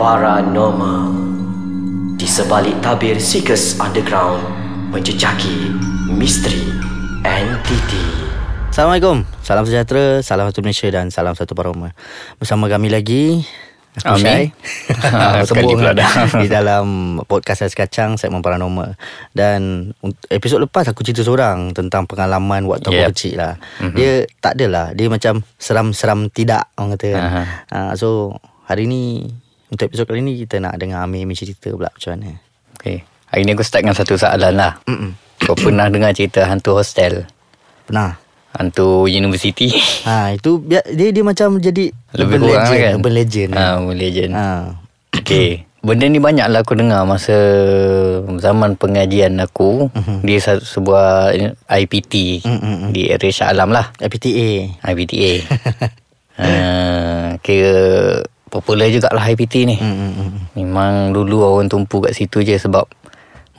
paranormal. Di sebalik tabir Seekers Underground menjejaki misteri entiti. Assalamualaikum, salam sejahtera, salam satu Malaysia dan salam satu paranormal. Bersama kami lagi, aku Syai, sekali pula dah di dalam podcast Ais Kacang segmen paranormal. Dan episod lepas aku cerita seorang tentang pengalaman waktu aku kecil lah. Dia tak adalah, dia macam seram-seram tidak orang kata. So hari ni, untuk episod kali ni kita nak dengar Amir cerita pula macam mana. Okay, hari ni aku start dengan satu soalan lah. Kau pernah dengar cerita hantu hostel? Pernah. Hantu universiti. Itu dia macam jadi lebih urban legend, kan? Urban legend. Okay. Benda ni banyak lah aku dengar masa zaman pengajian aku di sebuah IPT di area Shah Alam lah. IPTA. Kira popular jugalah IPT ni. Memang dulu orang tumpu kat situ je sebab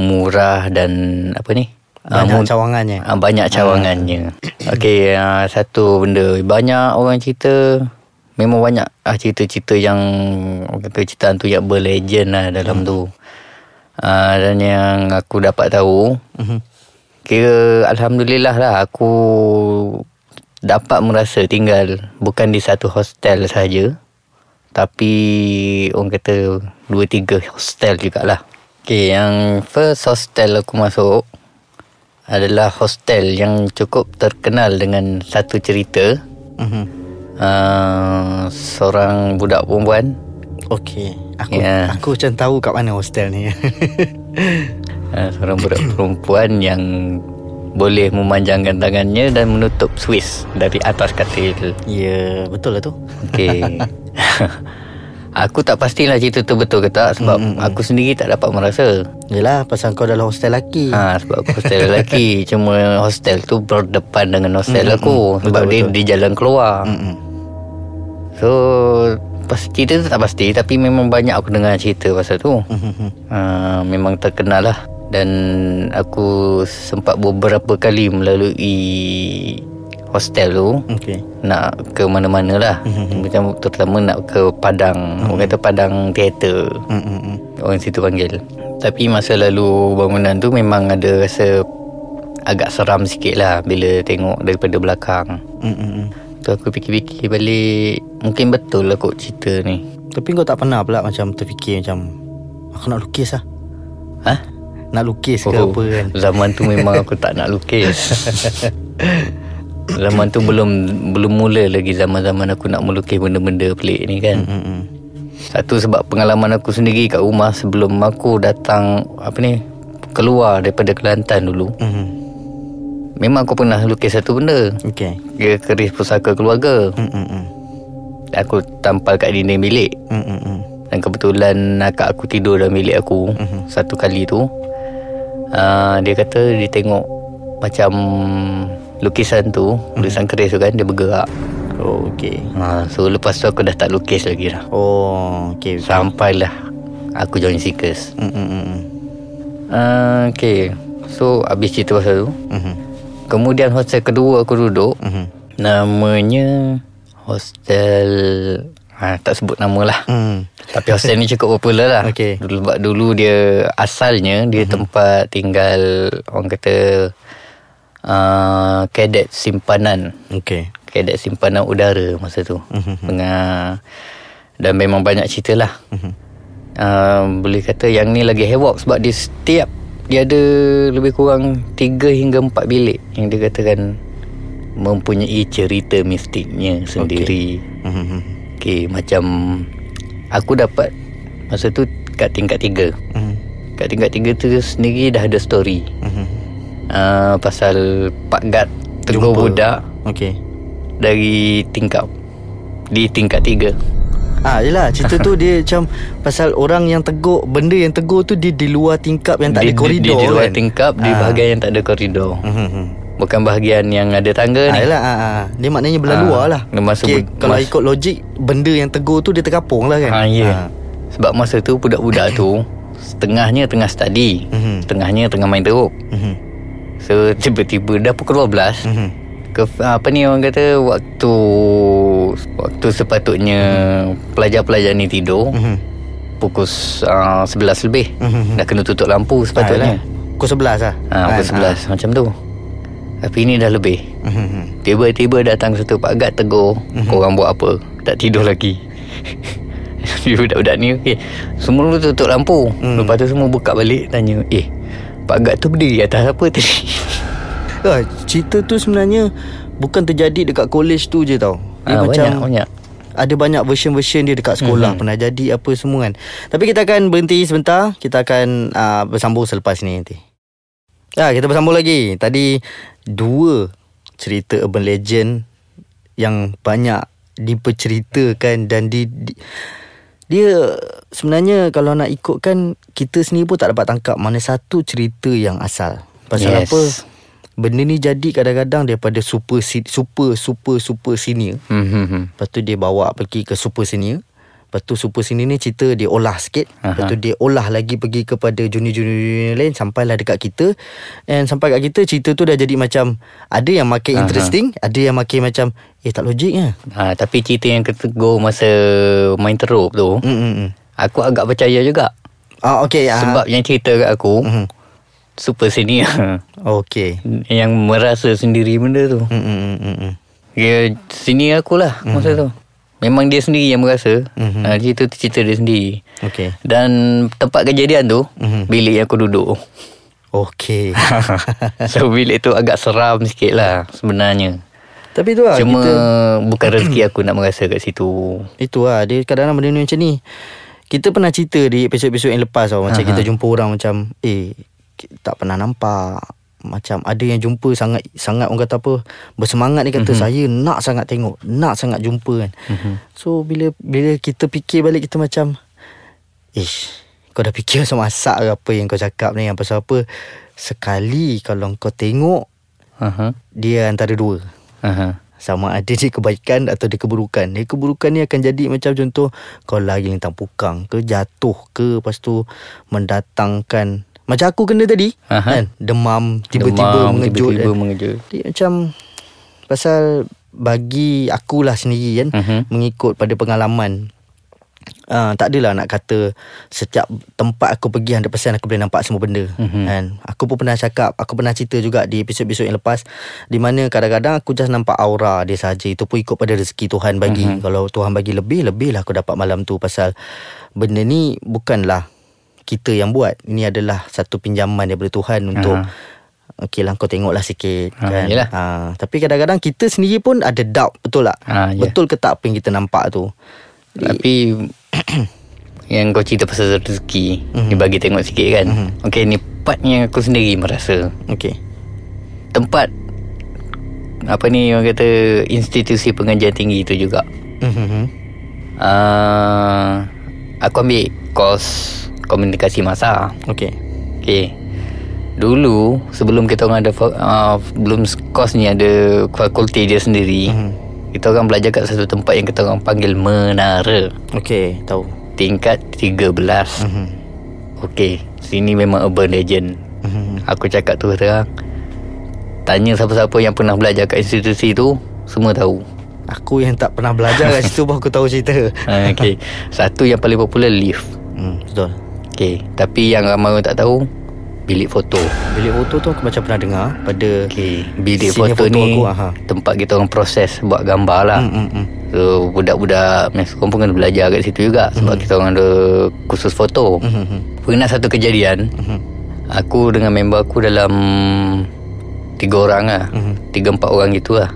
murah dan apa ni, Banyak cawangannya. Okey, satu benda banyak orang cerita. Memang banyak cerita-cerita yang kata cerita hantu yang berlegend lah dalam tu. Dan yang aku dapat tahu, kira alhamdulillah lah aku dapat merasa tinggal bukan di satu hostel saja, tapi orang kata 2-3 hostel jugalah. Okey, yang first hostel aku masuk adalah hostel yang cukup terkenal dengan satu cerita. Seorang budak perempuan. Okey, aku macam tahu kat mana hostel ni. Seorang budak perempuan yang boleh memanjangkan tangannya dan menutup suis dari atas katil. Ya, betul lah tu. Okey. Aku tak pastilah cerita tu betul ke tak, sebab aku sendiri tak dapat merasa. Yelah, pasal kau dalam hostel lelaki. Sebab aku hostel lelaki. Cuma hostel tu berdepan dengan hostel aku. Sebab betul. Dia jalan keluar. So pasti cerita tu tak pasti, tapi memang banyak aku dengar cerita pasal tu. Memang terkenal lah. Dan aku sempat beberapa kali melalui hostel tu, nak ke mana-mana lah. Macam terutama nak ke Padang. Orang kata Padang Teater, orang situ panggil. Tapi masa lalu bangunan tu memang ada rasa agak seram sikit lah bila tengok daripada belakang. Tu aku fikir-fikir balik, mungkin betul lah kot cerita ni. Tapi kau tak pernah pula macam terfikir macam aku nak lukis lah? Nak lukis ke apa kan? Zaman tu memang aku tak nak lukis. Zaman tu belum mula lagi zaman-zaman aku nak melukis benda-benda pelik ni kan. Satu sebab pengalaman aku sendiri kat rumah sebelum aku datang keluar daripada Kelantan dulu. Memang aku pernah lukis satu benda. Dia keris pusaka keluarga. Aku tampal kat dinding bilik. Dan kebetulan akak aku tidur dalam bilik aku. Satu kali tu dia kata dia tengok macam lukisan tu, lukisan keris tu kan, dia bergerak. So lepas tu aku dah tak lukis lagi lah. Sampailah aku join Seekers. So habis cerita pasal tu. Kemudian hostel kedua aku duduk. Namanya hostel, tak sebut nama lah. Tapi hostel ni cukup popular lah. Dulu dia asalnya dia tempat tinggal orang kata kadet simpanan. Kadet simpanan udara masa tu. Dan memang banyak cerita lah. Boleh kata yang ni lagi hewak sebab dia setiap dia ada lebih kurang 3 hingga 4 bilik yang dia katakan mempunyai cerita mistiknya sendiri. Macam aku dapat masa tu kat tingkat 3. Kat tingkat 3 tu sendiri dah ada story. Pasal Pak Gad tegur budak dari tingkap di tingkat 3. Yelah, cerita tu dia macam pasal orang yang tegur, benda yang tegur tu dia di luar tingkap yang tak ada koridor. Di luar tingkap, di bahagian yang tak ada koridor. Bukan bahagian yang ada tangga ni. Yelah, dia maknanya belah luar lah. Kalau ikut logik, benda yang tegur tu dia terkapung lah kan. Sebab masa tu budak-budak tu setengahnya tengah study, setengahnya tengah main teruk. So tiba-tiba dah pukul 12. Orang kata waktu sepatutnya pelajar-pelajar ni tidur. pukul 11 lebih. Dah kena tutup lampu sepatutnya. Pukul 11 lah. Pukul 11 macam tu. Tapi ini dah lebih. Tiba-tiba datang satu pak guard tegur. Korang buat apa? Tak tidur lagi. Budak-budak ni semua tu tutup lampu. Lepas tu semua buka balik, tanya, pak guard tu berdiri atas apa tadi? Cerita tu sebenarnya bukan terjadi dekat college tu je tau. Dia banyak. Ada banyak version-version dia dekat sekolah. Pernah jadi apa semua kan. Tapi kita akan berhenti sebentar. Kita akan bersambung selepas ni nanti. Kita bersambung lagi. Tadi dua cerita urban legend yang banyak diperceritakan. Dan dia sebenarnya kalau nak ikutkan, kita sendiri pun tak dapat tangkap mana satu cerita yang asal. Pasal apa? Benda ni jadi kadang-kadang daripada super senior. Lepas tu dia bawa pergi ke super senior. Lepas tu super senior ni cerita dia olah sikit. Lepas tu dia olah lagi pergi kepada junior-junior lain. Sampailah dekat kita. And sampai kat kita, cerita tu dah jadi macam, ada yang makin interesting, ada yang makin macam tak logik lah. Tapi cerita yang ketegur masa main teruk tu, aku agak percaya juga. Sebab yang cerita kat aku, super senior. Yang merasa sendiri benda tu. Dia senior akulah masa tu. Memang dia sendiri yang merasa. Cerita tu cerita dia sendiri. Dan tempat kejadian tu, bilik yang aku duduk. So bilik tu agak seram sikit lah sebenarnya. Tapi tu lah, cuma bukan rezeki aku nak merasa kat situ. Itulah dia kadang-kadang benda ni macam ni. Kita pernah cerita di episod-episod yang lepas tau. Macam kita jumpa orang macam tak pernah nampak. Macam ada yang jumpa sangat orang kata apa, bersemangat ni kata saya nak sangat tengok, nak sangat jumpa kan. So bila kita fikir balik, kita macam kau dah fikir masak-masak ke apa yang kau cakap ni, yang pasal apa. Sekali kalau kau tengok, dia antara dua. Sama ada dia kebaikan atau dia keburukan. Dia keburukan ni akan jadi macam contoh, kau lari lintang pukang ke, jatuh ke, lepas tu mendatangkan macam aku kena tadi kan, demam tiba-tiba mengejut. Dia macam, pasal bagi akulah sendiri kan, mengikut pada pengalaman, tak adalah nak kata setiap tempat aku pergi 100% aku boleh nampak semua benda kan. Aku pun pernah cakap, aku pernah cerita juga di episod-episod yang lepas, di mana kadang-kadang aku just nampak aura dia saja. Itu pun ikut pada rezeki Tuhan bagi. Kalau Tuhan bagi lebih lah aku dapat malam tu. Pasal benda ni bukanlah kita yang buat. Ini adalah satu pinjaman daripada Tuhan untuk okey lah kau tengoklah sikit kan. Tapi kadang-kadang kita sendiri pun ada doubt. Betul tak? Betul ke tak apa yang kita nampak tu? Tapi yang kau cerita pasal rezeki, dia bagi tengok sikit kan. Okey, ni part yang aku sendiri merasa. Okey, tempat apa ni orang kata, institusi pengajian tinggi tu juga. Aku ambil course Komunikasi massa. Okey. Dulu sebelum kita orang ada belum kos ni ada fakulti dia sendiri. Kita orang belajar kat satu tempat yang kita orang panggil menara. Okey, tahu. Tingkat 13. Okey, sini memang urban legend. Aku cakap terus terang, tanya siapa-siapa yang pernah belajar kat institusi tu, semua tahu. Aku yang tak pernah belajar kat situ baru aku tahu cerita. Okey. Satu yang paling popular, lift. Betul. Okay, tapi yang ramai orang tak tahu, bilik foto. Bilik foto tu aku macam pernah dengar pada bilik foto ni aku, tempat kita orang proses buat gambar lah. So budak-budak korang pun kena belajar kat situ juga. Sebab kita orang ada kursus foto. Pernah satu kejadian, aku dengan member aku dalam 3 orang lah, 3-4 orang gitu lah.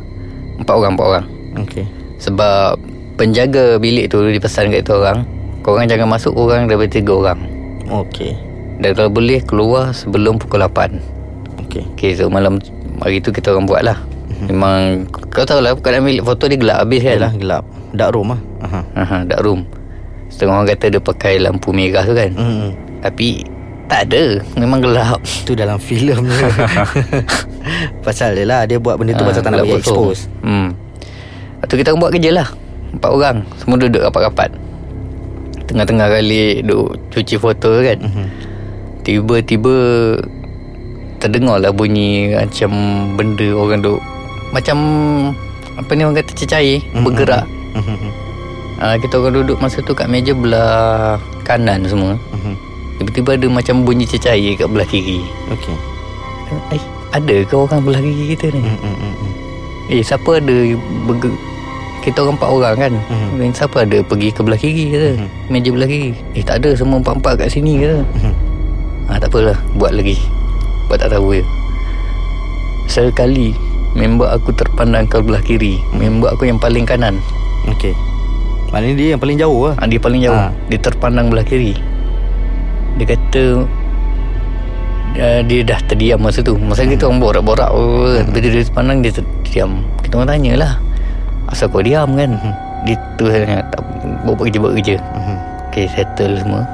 4 orang. Okay. Sebab penjaga bilik tu dipesan kat kita orang, korang jangan masuk orang daripada 3 orang. Okey. Dan kalau boleh keluar sebelum pukul 8. Okey, so malam hari tu kita orang buat lah. Memang kau tahu lah, bukan ambil foto dia gelap habis kan. Gelap. Dark room lah. Dark room. Setengah orang kata dia pakai lampu merah tu kan. Tapi tak ada, memang gelap. Tu dalam filem ni. Pasal dia lah, dia buat benda tu pasal tak nak expose. Lepas tu kita orang buat kerja lah, 4 orang. Semua duduk rapat-rapat, tengah-tengah kali duk cuci foto kan. Tiba-tiba terdengar lah bunyi macam benda orang duk, macam apa ni orang kata, cecair bergerak. Kita orang duduk masa tu kat meja belah kanan semua. Tiba-tiba ada macam bunyi cecair kat belah kiri. Okey. Ada ke orang belah kiri kita ni? Siapa ada kita orang 4 orang kan. Siapa ada pergi ke belah kiri kita? Meja belah kiri. Tak ada, semua 4-4 kat sini kita. Tak apalah, buat lagi. Buat tak tahu je. Sekali member aku terpandang ke belah kiri, member aku yang paling kanan. Okey. Maknanya dia yang paling jauh lah. Dia paling jauh. Dia terpandang belah kiri. Dia kata dia dah terdiam masa tu. Masa kita orang borak-borak, tapi dia terpandang, dia terdiam. Kita orang tanyalah, asal kau diam kan? Dia tu sangat tak buat kerja. Okay, settle semua.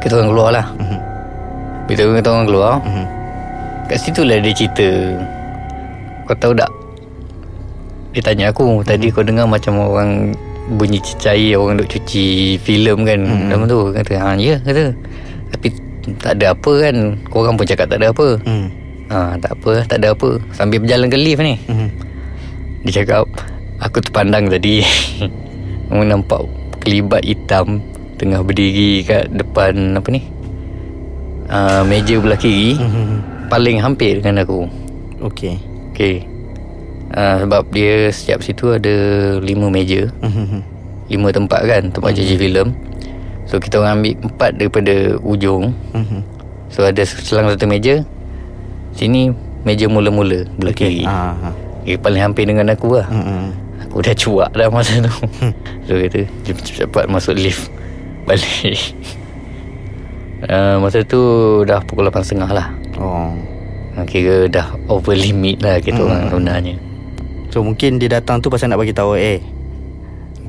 Kita orang keluar lah. Bila kita orang keluar, kat situ lah dia cerita. Kau tahu tak, dia tanya aku, tadi kau dengar macam orang bunyi cecair, orang duk cuci filem kan, dalam tu. Kata ya, kata, tapi tak ada apa kan. Korang pun cakap tak ada apa. Tak ada apa. Sambil berjalan ke lift ni, dia cakap, aku terpandang tadi nampak kelibat hitam tengah berdiri kat depan apa ni, meja belah kiri, paling hampir dengan aku. Okey. Sebab dia setiap situ ada 5 meja, 5 tempat kan, tempat cuci filem. So kita orang ambil 4 daripada ujung. So ada selang satu meja. Sini meja mula-mula belah kiri. Dia paling hampir dengan aku lah. Aku dah cuak dah masa tu. So kata jom cepat masuk lift balik. Masa tu dah pukul 8.30 lah. Kira dah over limit lah kita orang sebenarnya. So mungkin dia datang tu pasal nak bagi tahu,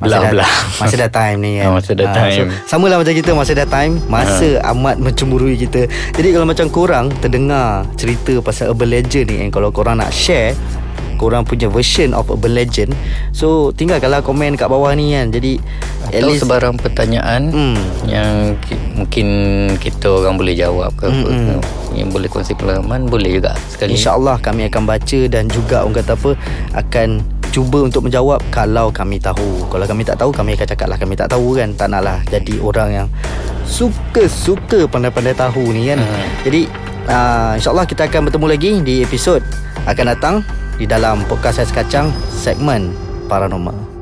masa dah time ni kan. Masa dah time. So, sama lah macam kita, masa dah time, masa amat mencemburui kita. Jadi kalau macam korang terdengar cerita pasal urban legend ni, and kalau korang nak share korang punya version of urban legend, so tinggalkanlah komen kat bawah ni kan. Jadi atau sebarang pertanyaan yang mungkin kita orang boleh jawab ke apa, yang boleh kongsi pengalaman, boleh juga sekali. InsyaAllah kami akan baca dan juga orang kata apa, akan cuba untuk menjawab kalau kami tahu. Kalau kami tak tahu, kami akan cakap lah kami tak tahu kan. Tak naklah jadi orang yang suka-suka pandai-pandai tahu ni kan. Jadi insyaAllah kita akan bertemu lagi di episod akan datang di dalam podcast Ais Kacang segmen Paranormal.